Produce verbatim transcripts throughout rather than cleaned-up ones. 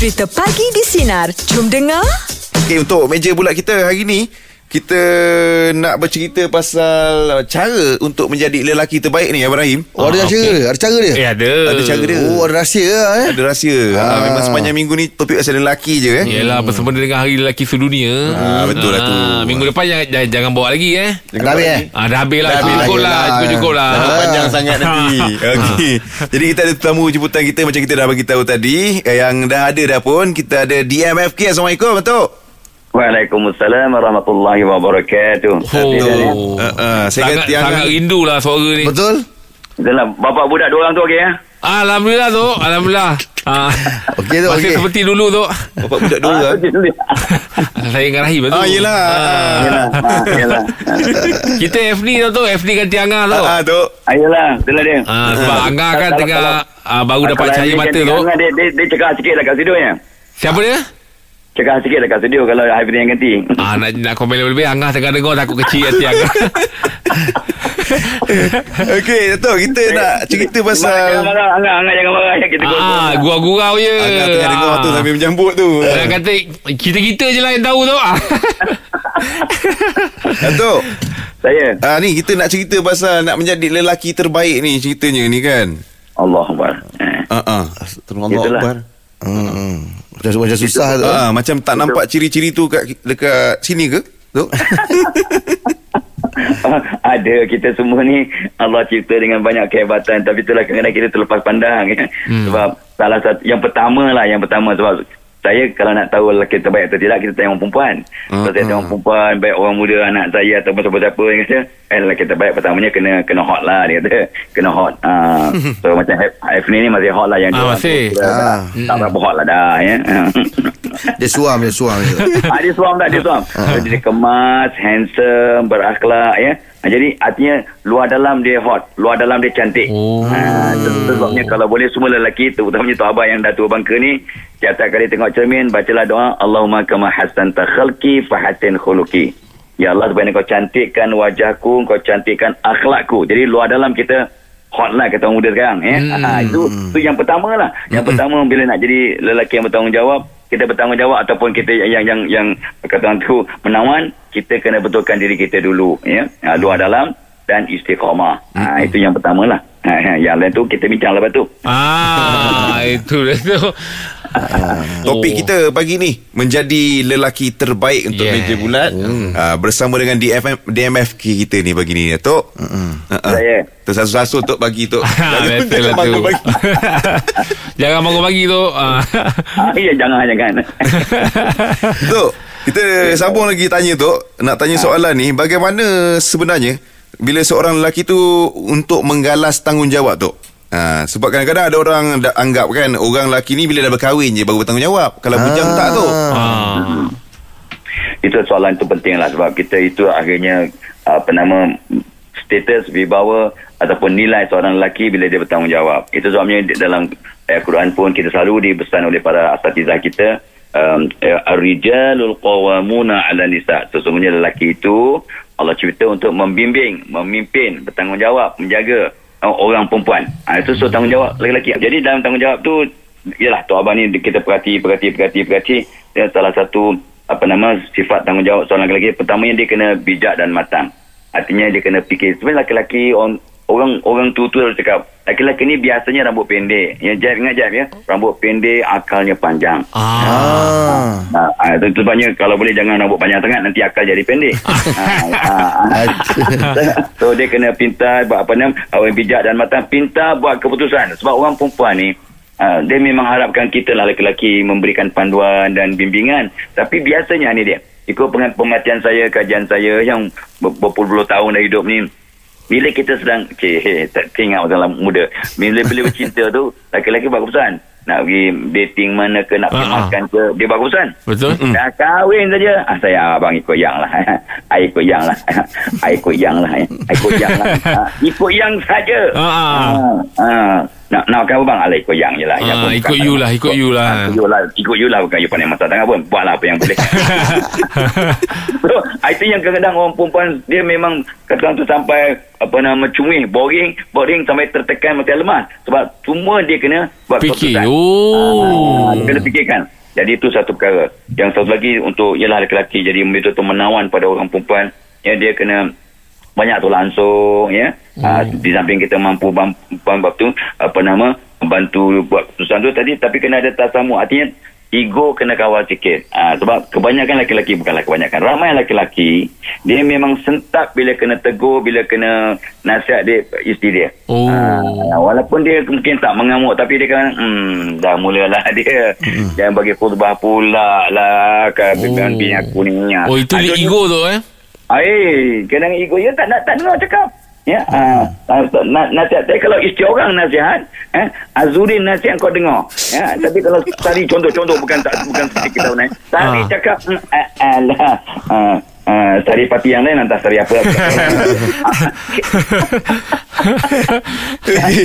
Cerita Pagi di Sinar. Jom dengar. Okay, untuk meja bulat kita hari ni, kita nak bercerita pasal cara untuk menjadi lelaki terbaik ni, Abang Rahim. Oh, ada ah, cara? Okay. Ada cara dia? Eh, ada. Ada cara dia. Oh, ada rahsia eh? Ada rahsia. Ah. Ah, memang sepanjang minggu ni topik pasal lelaki je eh. Yalah, hmm. bersempena dengan Hari Lelaki Sedunia. Ah, betul lah ah, tu. Minggu depan jangan, jangan bawa lagi eh. Jangan dah habis lagi. eh? Ah, dah habis lah. Cukup lah. Cukup lah. Dah panjang sangat nanti. Okey. Jadi kita ada tetamu jemputan kita macam kita dah bagi tahu tadi. Yang dah ada dah pun. Kita ada D M F K. Assalamualaikum, Tok. Waalaikumsalam warahmatullahi wabarakatuh. Oh, oh. Uh, uh, saya sangat, sangat rindulah suara ni. Betul? Dalam bapak budak dua orang tu okey ya? Alhamdulillah tu, alhamdulillah. Ah, okey tu. Masih okay. Seperti dulu tu. Bapak budak dua orang. Saya dengan Rahim tu. Ah, iyalah. Iyalah. Kita F D tu, F D ganti Angah tu. Ah, tu. Iyalah, betul dia. Ah, sebab Angah kan tengah baru dapat cahaya mata tu. Dia dia cakap sikitlah kat studionya. Siapa dia? Cakap sikit dekat studio kalau Hafiz yang ganti. Ah, nak, nak komen lebih-lebih. Angah tengah dengar takut kecil hati Angah. Okey, Dato', kita nak cerita pasal... Angah, Angah, Angah jangan marah. Kita ah, gurau-gurau je. Angah tengah ah. dengar tu sambil menjambut tu. Angah kata, kita-kita je lah yang tahu tu. Dato', saya. Ah, ni, kita nak cerita pasal nak menjadi lelaki terbaik ni ceritanya ni kan. Allahuakbar. Ah, ah. Allahuakbar. Hmm. Macam, macam susah tu. Ha, macam tak betul. Nampak ciri-ciri tu kat, dekat sini ke? Tu? Ada. Kita semua ni Allah cipta dengan banyak kehebatan. Tapi itulah kadang-kadang kita terlepas pandang. Hmm. Sebab salah satu, yang pertama lah. Yang pertama sebab saya kalau nak tahu lelaki terbaik atau tidak, kita tanya orang perempuan. Kalau uh-huh. saya tengok perempuan, baik orang muda, anak saya atau siapa-siapa yang kata, eh lelaki terbaik pertamanya kena kena hot lah dia kata. Kena hot. Uh, so macam Hafni ni masih hot lah yang dia. Ah, masih. Aku, ah. Dah, tak berapa hot lah dah. Ya. Dia suam, dia suam. Ah, dia suam tak? Dia suam. Jadi dia kemas, handsome, berakhlak ya. Jadi artinya luar dalam dia hot, luar dalam dia cantik. Oh. Ha, sebabnya kalau boleh semua lelaki tu, terutamanya tok abang yang dah tua bangka ni, setiap kali tengok cermin bacalah doa Allahumma kema hassan takhalqi fahatin khuluqi. Ya Allah, supaya kau cantikkan wajahku, kau cantikkan akhlakku. Jadi luar dalam kita hot lah kata orang muda sekarang ya. Hmm. Ha, itu tu yang pertama lah. Yang hmm. pertama bila nak jadi lelaki yang bertanggungjawab, kita bertanggungjawab ataupun kita yang yang yang kata tu menawan, kita kena betulkan diri kita dulu ya, luar dalam dan istiqamah. Mm-hmm. Ha, itu yang pertamalah. Ha, yang lain tu kita bincang lepas tu. Ah itu dah tu. Ah. Topik oh. kita pagi ni menjadi lelaki terbaik untuk yeah. meja bulat mm. ha, bersama dengan D M F K kita ni pagi ni Tok. Mm. Uh-uh. Saya tersasul-sasul Tok bagi Tok. Betul tu. Jangan mahu bagi Tok. Ah ya jangan jangan. Tok, kita sambung lagi tanya Tok, nak tanya soalan ni, bagaimana sebenarnya bila seorang lelaki tu untuk menggalas tanggungjawab Tok? Ha, sebab kadang-kadang ada orang dah anggap kan orang lelaki ni bila dah berkahwin je baru bertanggungjawab. Kalau ah. bujang tak tu ah. Itu soalan tu penting lah. Sebab kita itu akhirnya apa nama, status wibawa ataupun nilai seorang lelaki bila dia bertanggungjawab. Itu sebabnya dalam Al-Quran pun kita selalu dipesan oleh para asatizah kita, um, Al-Rijalul Qawamuna Al-Lisah. Sesungguhnya lelaki itu Allah cipta untuk membimbing, memimpin, bertanggungjawab, menjaga orang perempuan. Ha, itu so tanggungjawab lelaki. Jadi dalam tanggungjawab tu ialah Tok Abang ni kita perhati perhati perhati perhati dia salah satu apa nama sifat tanggungjawab seorang lelaki. Pertamanya dia kena bijak dan matang. Artinya dia kena fikir. Sebenarnya lelaki-lelaki orang orang, orang tua-tua dah cakap lelaki-lelaki ni biasanya rambut pendek. Ya jap ingat jap ya. Rambut pendek akalnya panjang. Ah. Ha, ha, itu sebabnya kalau boleh jangan rambut panjang sangat nanti akal jadi pendek. Ha, ha, ha. So dia kena pintar buat apa nama awal bijak dan matang, pintar buat keputusan. Sebab orang perempuan ni uh, dia memang harapkan kita lah lelaki-lelaki memberikan panduan dan bimbingan. Tapi biasanya ni dia ikut pengertian saya, kajian saya yang berpuluh-puluh tahun dah hidup ni, bila kita sedang okay, tak ingat dalam muda bila bila bercinta tu lelaki-lelaki buat keputusan nak pergi dating mana ke, nak pergi makan ke, dia buat keputusan. Betul. Dah kahwin saja ah, saya abang ikut yang lah saya ikut yang lah saya ikut yang lah saya ikut yang lah ikut yang saja ah nak nak kau bang ala ikut yang je lah ikut you lah ikut you lah ikut you lah ikut you lah bukan you pandai mata tangan pun buatlah apa yang boleh. So itu yang kadang-kadang orang perempuan dia memang kadang tu sampai apa nama cumih, boring boring sampai tertekan macam lemah sebab semua dia kena buat keputusan. Oh. Ha, kena fikirkan. Jadi itu satu perkara. Yang satu lagi untuk ialah lelaki, jadi begitu tu menawan pada orang perempuan, ya, dia kena banyak tolak ansur, ya. Hmm. Ha, di samping kita mampu bab tu apa nama bantu buat keputusan tu tadi, tapi kena ada tasamu. Artinya ego kena kawal sikit. Ha, sebab kebanyakan lelaki-lelaki, bukanlah kebanyakan, ramai lelaki-lelaki dia memang sentak bila kena tegur, bila kena nasihat dia isteri dia. Oh. Ha, walaupun dia mungkin tak mengamuk, tapi dia kan hmm, dah mulalah dia. Hmm. Jangan bagi khutbah pula lah kan, dengan minyak kuningnya. Oh, itu ha, ego tu eh. Eh, kadang ego dia tak nak tak nak cakap. Ya, ah, nasihat saya kalau isteri orang nasihat, eh, Azurin nasihat kau dengar. Ya, tapi kalau tadi contoh-contoh bukan tak bukan seperti kita naik. Tadi cakap alah. Ah, ah, tadi parti yang lain antara tadi apa.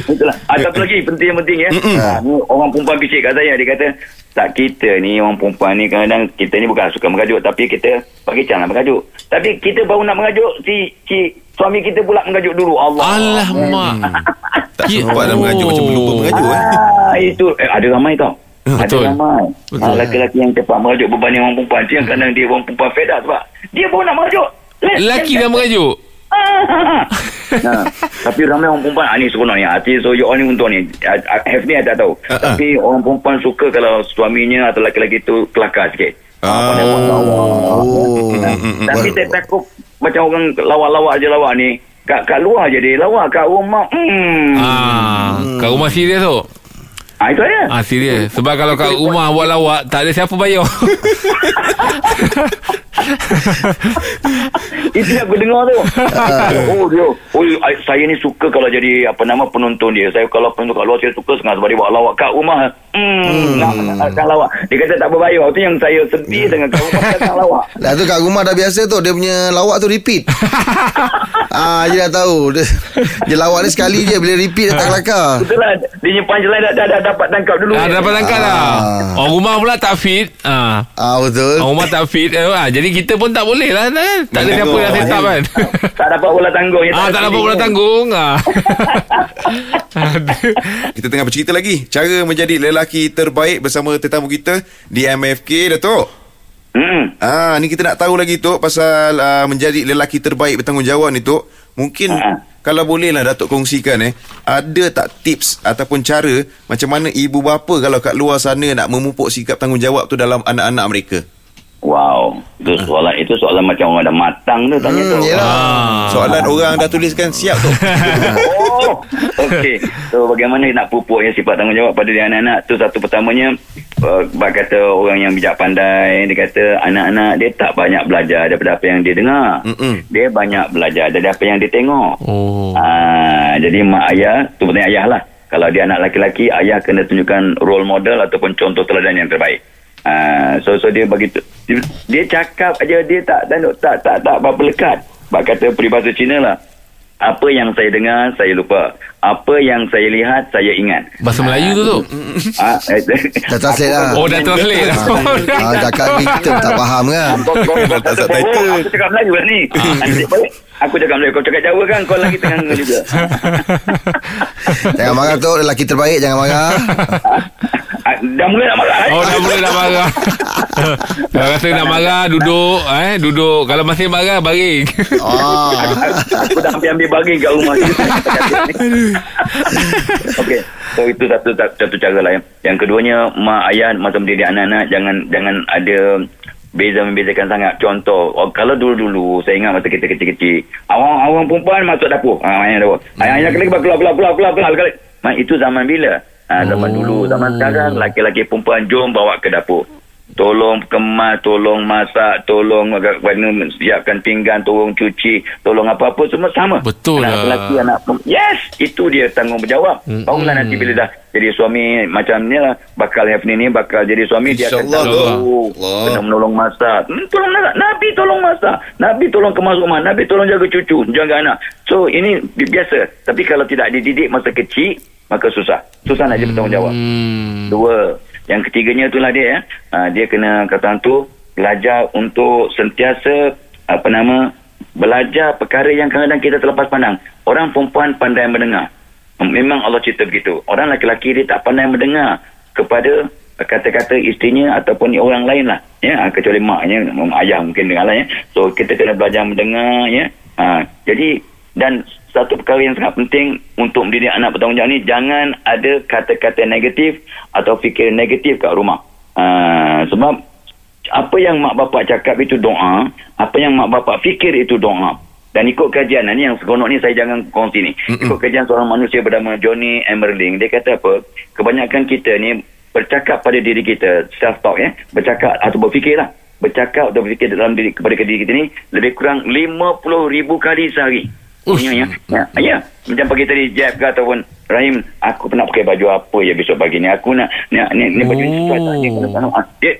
Itulah. Ada lagi penting-penting ya. Ah, orang perempuan bisik kat saya, dia kata, tak, kita ni orang perempuan ni kadang-kadang kita ni bukan suka mengajuk, tapi kita bagi chance lah mengajuk. Tapi kita baru nak mengajuk, si si suami kita pula mengajuk dulu. Allah. Alamak. Tak sempat dah mengajuk, macam lupa mengajuk. Ah, eh. Itu eh, ada ramai tau. Betul. Ada ramai. Betul. Ah, lelaki-lelaki yang cepat mengajuk berbanding orang perempuan. Dia kadang dia orang perempuan fed up sebab dia baru nak mengajuk. Lelaki dah mengajuk. Nah, tapi ramai orang perempuan ah, ni seronoknya hati soyok ni untuk ni have ni tak tahu uh-uh. Tapi orang perempuan suka kalau suaminya atau lelaki-lelaki tu kelakar sikit oh. Ah, oh. Nah, mm-hmm. Tapi saya takut macam orang lawak-lawak je lawak ni kat, kat luar je dia lawak, kat rumah hmm. ah, kat rumah serius tu ah, itu dia ah, serius sebab kalau kat rumah buat lawak tak ada siapa bayar. Itu yang aku dengar tu. Oh dia, oh saya ni suka kalau jadi apa nama penonton dia. Saya kalau penonton kat luar saya suka sangat sebab dia buat lawak kat rumah. Hmm, nak nak lawak. Dia kata tak berbayar. Itu yang saya sedih dengan kat rumah tak lawak. Dah tu kat rumah dah biasa tu dia punya lawak tu repeat. Ah, dia dah tahu. Dia, dia lawak ni sekali je, bila repeat dia tak kelakar. Betul lah. Dia punya punchline dah, dah, dah dapat tangkap dulu. Dah dapat tangkap dah. Orang rumah pula tak fit. Ah. Ah betul. Orang rumah tak fit. Ah, jadi kita pun tak boleh lah kan? Tak ada siapa yang set up kan. Tak dapat bola tanggung. Ah, tak dapat bola tanggung. Kita tengah bercerita lagi cara menjadi lelaki terbaik bersama tetamu kita di M F K, Datuk. Hmm. Ah, ni kita nak tahu lagi Tok pasal uh, menjadi lelaki terbaik bertanggungjawab ni Tok. Mungkin ha. Kalau boleh lah Datuk kongsikan eh, ada tak tips ataupun cara macam mana ibu bapa kalau kat luar sana nak memupuk sikap tanggungjawab tu dalam anak-anak mereka? Wow, itu soalan uh. itu soalan macam orang dah matang tu tanya tu. Hmm, ah. Soalan orang dah tuliskan siap tu. Oh, okey. So bagaimana nak pupuknya sifat tanggungjawab pada anak-anak tu, satu pertamanya uh, kata orang yang bijak pandai, dia kata anak-anak dia tak banyak belajar daripada apa yang dia dengar. Mm-mm. Dia banyak belajar daripada apa yang dia tengok. Oh. Ah, jadi mak ayah, tu penting ayahlah. Kalau dia anak lelaki-lelaki, ayah kena tunjukkan role model ataupun contoh teladan yang terbaik. Uh, so so dia bagi dia, dia cakap aja, dia tak tak tak tak, tak berapa lekat. Bak kata peribahasa Cina lah, apa yang saya dengar saya lupa, apa yang saya lihat saya ingat. Bahasa uh, Melayu tu tu uh, dah translate lah. Oh dah translate lah. Cakap ni kita tak faham kan. Aku cakap Melayu lah ni. Aku cakap Melayu, kau cakap Jawa kan, kau lagi tengah juga. Jangan marah tu, lelaki terbaik jangan marah. Dah mula nak marah. Oh dah mula nak marah. Dah kata nak marah, duduk eh, duduk. Kalau masih marah, baring. Oh. Aku dah ambil-ambil baring kat rumah. Okey. So itu satu satu cara lah. Yang keduanya, mak ayah masa mendidik anak-anak jangan jangan ada beza membezakan sangat. Contoh, oh, kalau dulu-dulu saya ingat masa kita kecil-kecil, orang-orang perempuan masuk dapur. Ah, ayah dapur. Ayah-ayah kena keluar-keluar-keluar-keluar. Itu zaman bila? Ah, zaman oh. dulu. Zaman sekarang, laki-laki perempuan, jom bawa ke dapur. Tolong kemas, tolong masak, tolong siapkan pinggan, tolong cuci, tolong apa-apa, semua sama. Betul lah. Laki, anak, yes! Itu dia tanggungjawab. Mm-hmm. Barulah nanti bila dah jadi suami macam ni lah, bakal Hafni ni bakal jadi suami, dia akan tahu kena menolong masak, tolong masak, Nabi tolong masak, Nabi tolong kemas rumah, Nabi tolong jaga cucu, jaga anak. So ini biasa, tapi kalau tidak dididik masa kecil maka susah susah nak jadi bertanggungjawab. hmm. Dua, yang ketiganya itulah dia ya. Ha, dia kena kata tu belajar untuk sentiasa apa nama belajar perkara yang kadang-kadang kita terlepas pandang. Orang perempuan pandai mendengar, memang Allah cerita begitu. Orang lelaki-lelaki dia tak pandai mendengar kepada kata-kata istrinya ataupun orang lain lah, ya, kecuali maknya, ayah mungkin dengar lah, ya. So kita kena belajar mendengar, ya. Ha, jadi, dan satu perkara yang sangat penting untuk mendidik anak bertanggungjawab ni, jangan ada kata-kata negatif atau fikir negatif kat rumah. Ha, sebab apa yang mak bapak cakap itu doa, apa yang mak bapak fikir itu doa. Dan ikut kajian ni yang seronok ni, saya jangan kongsi ni. Mm-mm. Ikut kajian seorang manusia bernama Johnny Emerling, dia kata apa? Kebanyakan kita ni bercakap pada diri kita, self talk, ya, bercakap atau berfikirlah, bercakap atau berfikir dalam diri kepada diri kita ni lebih kurang lima puluh ribu kali sehari. Ya, ya, ya. Macam pagi tadi Jeff kata ataupun Rahim, aku nak pakai baju apa ya besok pagi ni? Aku nak nak ni, ni baju ni sesuai tak? Dia kena, dia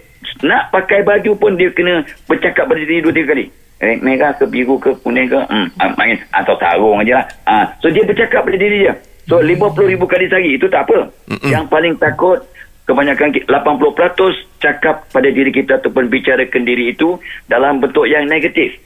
nak pakai baju pun dia kena bercakap pada diri dua tiga kali. Eh, merah ke biru ke kuning ke hmm, main atau tarung ajalah. Ah, so dia bercakap pada diri dia. So lima puluh ribu kali sehari itu tak apa. Mm-mm. Yang paling takut kebanyakan lapan puluh peratus cakap pada diri kita ataupun bicara ke diri itu dalam bentuk yang negatif.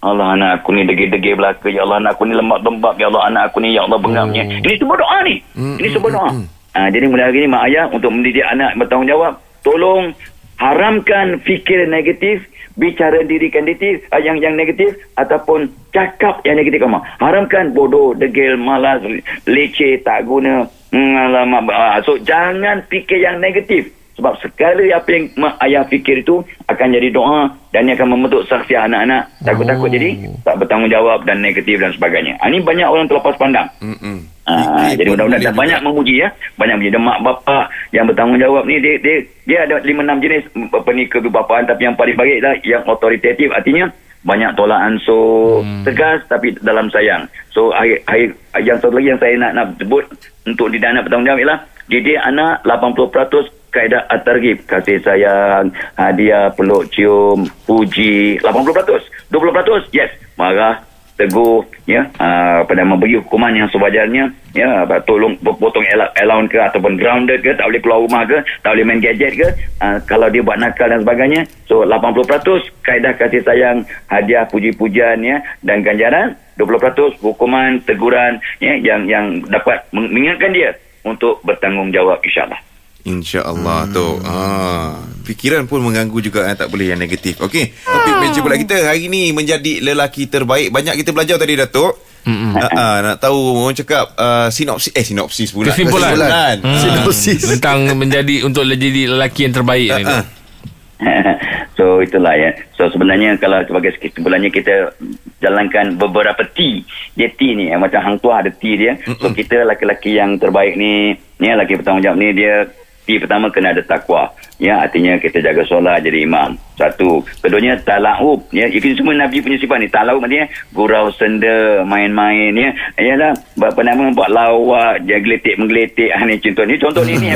Allah, anak aku ni degil-degil belaka. Ya Allah, anak aku ni lembab-lembab. Ya Allah, anak aku ni, ya Allah, bengamnya. Oh. Ini semua doa ni. Mm, Ini semua doa. Mm, mm. Ha, jadi mulai hari ni, mak ayah untuk mendidik anak bertanggungjawab, tolong haramkan fikir negatif, bicara dirikan negatif, yang yang negatif, ataupun cakap yang negatif. Mak, haramkan bodoh, degil, malas, leceh, tak guna. Hmm, so, jangan fikir yang negatif. Sebab sekali apa yang mak ayah fikir itu akan jadi doa dan ia akan membentuk saksia anak-anak. Takut-takut oh. jadi tak bertanggungjawab dan negatif dan sebagainya. Ini banyak orang terlepas pandang. Ha, jadi mudah-mudahan dah banyak memuji, ya. Banyak memuji. Dan mak bapak yang bertanggungjawab ni, dia dia, dia ada lima enam jenis kebapaan. Tapi yang paling baik lah yang otoritatif. Artinya banyak tolak ansur, hmm. tegas tapi dalam sayang. So, akhir, akhir, yang satu lagi yang saya nak, nak sebut untuk didik anak bertanggungjawab ialah didik anak lapan puluh peratus kaedah at-targhib, kasih sayang, hadiah, peluk, cium, puji, lapan puluh peratus. dua puluh peratus yes, marah, tegur, ya, uh, pada memberi hukuman yang sewajarnya, ya, tolong potong allowance ke ataupun grounded ke, tak boleh keluar rumah ke, tak boleh main gadget ke, uh, kalau dia buat nakal dan sebagainya. So lapan puluh peratus kaedah kasih sayang, hadiah, puji-pujian, ya, dan ganjaran. dua puluh peratus hukuman, teguran, ya, yang yang dapat mengingatkan dia untuk bertanggungjawab, insya-Allah. InsyaAllah hmm. tu ah, fikiran pun mengganggu juga, eh? Tak boleh yang negatif. Okey, topik meja pula kita hari ni, menjadi lelaki terbaik. Banyak kita belajar tadi, Datuk. Mm-hmm. Uh, uh, nak tahu orang cakap uh, sinopsis eh sinopsis pula kesimpulan, kesimpulan. Hmm. sinopsis tentang menjadi untuk jadi lelaki yang terbaik. uh, uh. So itulah, ya. So sebenarnya kalau sebagai kesimpulannya, kita jalankan beberapa T. Dia T ni, eh? macam Hangtuah ada T dia. Mm-mm. So kita lelaki-lelaki yang terbaik ni, ni lelaki bertanggungjawab ni, dia pertama kena ada takwa, ya, artinya kita jaga solat jadi imam. Satu, keduanya talaub, ya, ini semua Nabi punya sifat ni. Talaub maknanya gurau senda, main-main, ya, ialah apa nama, buat lawak, geletik menggeletik, ah, ni contoh ni contoh ni, ni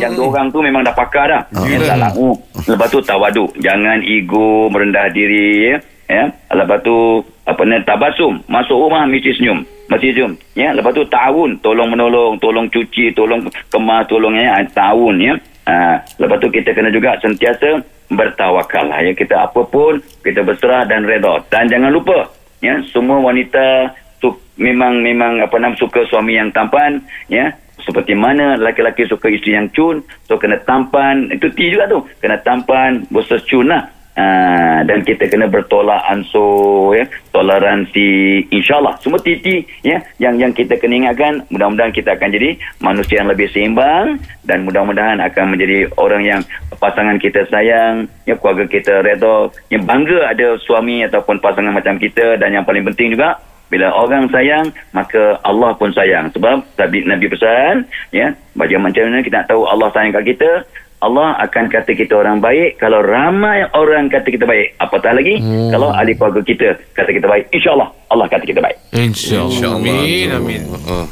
yang orang tu memang dah pakar dah, ya, talaub. Lepas tu tawaduk, jangan ego, merendah diri, ya, ya. Lepas tu apa nama, tabasum, masuk rumah mesti senyum. Masih jom, ya. Lepas tu ta'awun, tolong menolong, tolong cuci, tolong kemas, tolong, ya, ta'awun, ya. Ha, lepas tu kita kena juga sentiasa bertawakal, ya. Kita apa pun kita berserah dan redha. Dan jangan lupa, ya, semua wanita tu memang memang apa nama suka suami yang tampan, ya. Seperti mana lelaki-lelaki suka isteri yang cun, so kena tampan, itu T juga tu. Kena tampan versus cun lah. Uh, dan kita kena bertolak ansur, ya, toleransi, insyaAllah. Semua titik, ya, yang yang kita kena ingatkan. Mudah-mudahan kita akan jadi manusia yang lebih seimbang dan mudah-mudahan akan menjadi orang yang pasangan kita sayang, ya, keluarga kita redha, yang bangga ada suami ataupun pasangan macam kita. Dan yang paling penting juga, bila orang sayang, maka Allah pun sayang. Sebab Nabi pesan, ya, bagaimana kita nak tahu Allah sayang kat kita? Allah akan kata kita orang baik kalau ramai orang kata kita baik. Apatah lagi hmm. kalau ahli keluarga kita kata kita baik. InsyaAllah Allah kata kita baik. InsyaAllah. Insya amin. Amin. Oh, Okey,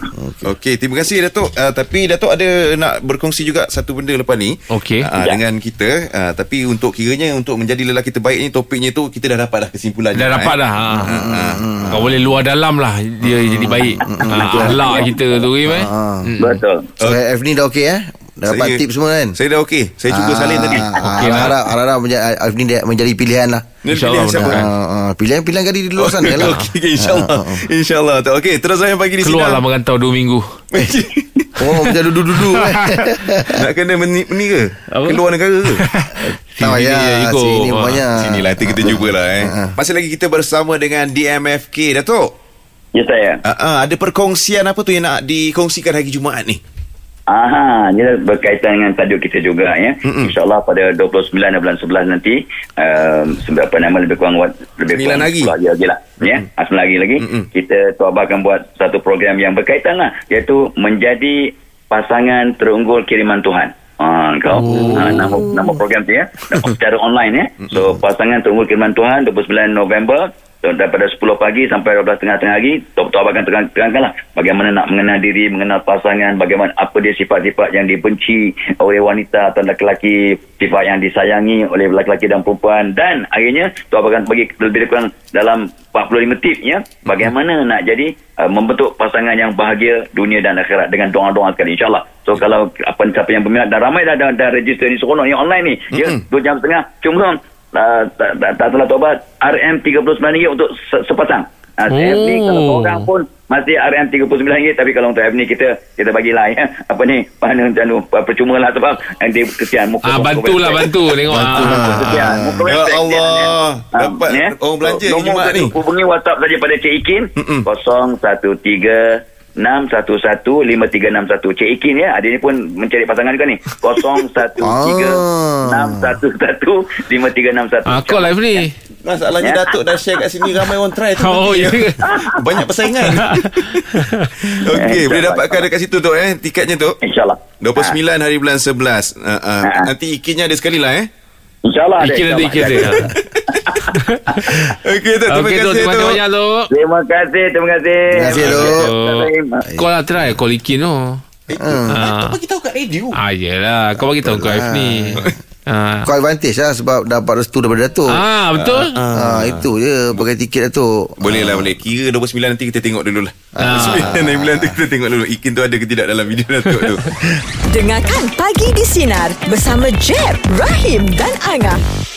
okay, terima kasih, Datuk. Uh, tapi Datuk ada nak berkongsi juga satu benda lepas ni. Okey. Uh, dengan kita. Uh, tapi untuk kiranya untuk menjadi lelaki terbaik ni, topiknya tu kita dah dapat dah kesimpulannya. Dah dapat eh. dah. Ha. Ha. Ha. Ha. Kau boleh luar dalam lah dia ha. jadi baik. Akhlak ha. kita tu. Ha. Ha. Betul. So, okay. F ni dah okey, eh? Dah dapat saya, tip semua kan. Saya dah okey. Saya cuba salin tadi. Okey, harap-harap menjadi pilihan lah. Ini pilihan siapa kan? pilihan-pilihan gadi di luar sana lah. Okey, insyaAllah. InsyaAllah. Okey, terus saya pagi di sini. Keluarlah merantau dua minggu. Oh, macam duduk-duduk. Nak kena meni, meni ke? Keluar negara ke? Tak payah. Sini banyak. Sini lah, nanti kita jumpalah. eh. Masih lagi kita bersama dengan D M F K, Datuk. Ya, saya. Uh-huh. Ada perkongsian apa tu yang nak dikongsikan hari Jumaat ni? Aha, ini berkaitan dengan tajuk kita juga ya. Mm-mm. InsyaAllah pada dua puluh sembilan bulan sebelas nanti um, apa nama lebih kurang lebih kurang sepuluh hari lagi lah ya. Sembilan hari lagi Mm-mm. kita tuabah akan buat satu program yang berkaitan lah, iaitu menjadi pasangan terunggul kiriman Tuhan. Ah, kau oh. ah, nama, nama program tu ya, secara online ya. So pasangan terunggul kiriman Tuhan dua puluh sembilan November daripada sepuluh pagi sampai dua belas tiga puluh tengah hari. Tok-tok abang akan terangkanlah bagaimana nak mengenal diri, mengenal pasangan, bagaimana apa dia sifat-sifat yang dibenci oleh wanita atau lelaki, sifat yang disayangi oleh lelaki dan perempuan, dan akhirnya tok abang akan bagi lebih kurang dalam empat puluh lima tips ya, bagaimana nak jadi uh, membentuk pasangan yang bahagia dunia dan akhirat dengan doa-doa sekali, insyaAllah. So kalau apa siapa yang berminat, dan ramai dah dah, dah register ni seronok ni online ni ya, dua jam setengah cuma Uh, tak, tak, tak salah tobat R M tiga puluh sembilan ringgit untuk se- sepasang uh, oh. F N ni kalau seorang pun masih R M tiga puluh sembilan ringgit, tapi kalau untuk F N ni kita kita bagilah ya, apa ni mana macam percuma lah, sebab nanti kesian muka, ah, bantulah bantu tengok bantu, bantu, kesian muka ya muka Allah ya. Dapat um, ya. Orang belanja so, Jumaat ni hubungi WhatsApp saja pada Cik Ikin kosong satu tiga enam satu satu lima tiga enam satu. Cik Ikin ya, adik ni pun mencari pasangan juga ni. kosong satu tiga enam satu satu lima tiga enam satu. Ah, call live ni. Masalahnya ya. Datuk dah share kat sini, ramai orang try tu. Oh, ya. Banyak persaingan. Okey, boleh dapatkan dekat situ tu eh tiketnya tu. Insya-Allah. dua puluh sembilan ha. hari bulan sebelas. Uh, uh. Ha. Nanti Ikinnya ada sekali lah eh. InsyaAllah ada. Ikin nanti Ikin dia. Okey tu, terima kasih tu. Terima kasih, terima kasih. Terima kasih. Kau lah try call Ikin tu. Kau bagi tahu kat radio. Ah yelah, kau bagi tahu kat F N kau advantage lah, sebab dapat restu daripada Datuk. Ah betul. Ah itu je pakai tiket Datuk. Boleh lah, boleh. Kira dua puluh sembilan nanti kita tengok dulu lah. dua puluh sembilan bulan nanti kita tengok dulu Ikin tu ada ke tidak dalam video Datuk tu. Dengarkan Pagi di Sinar bersama Jeb, Rahim dan Angah.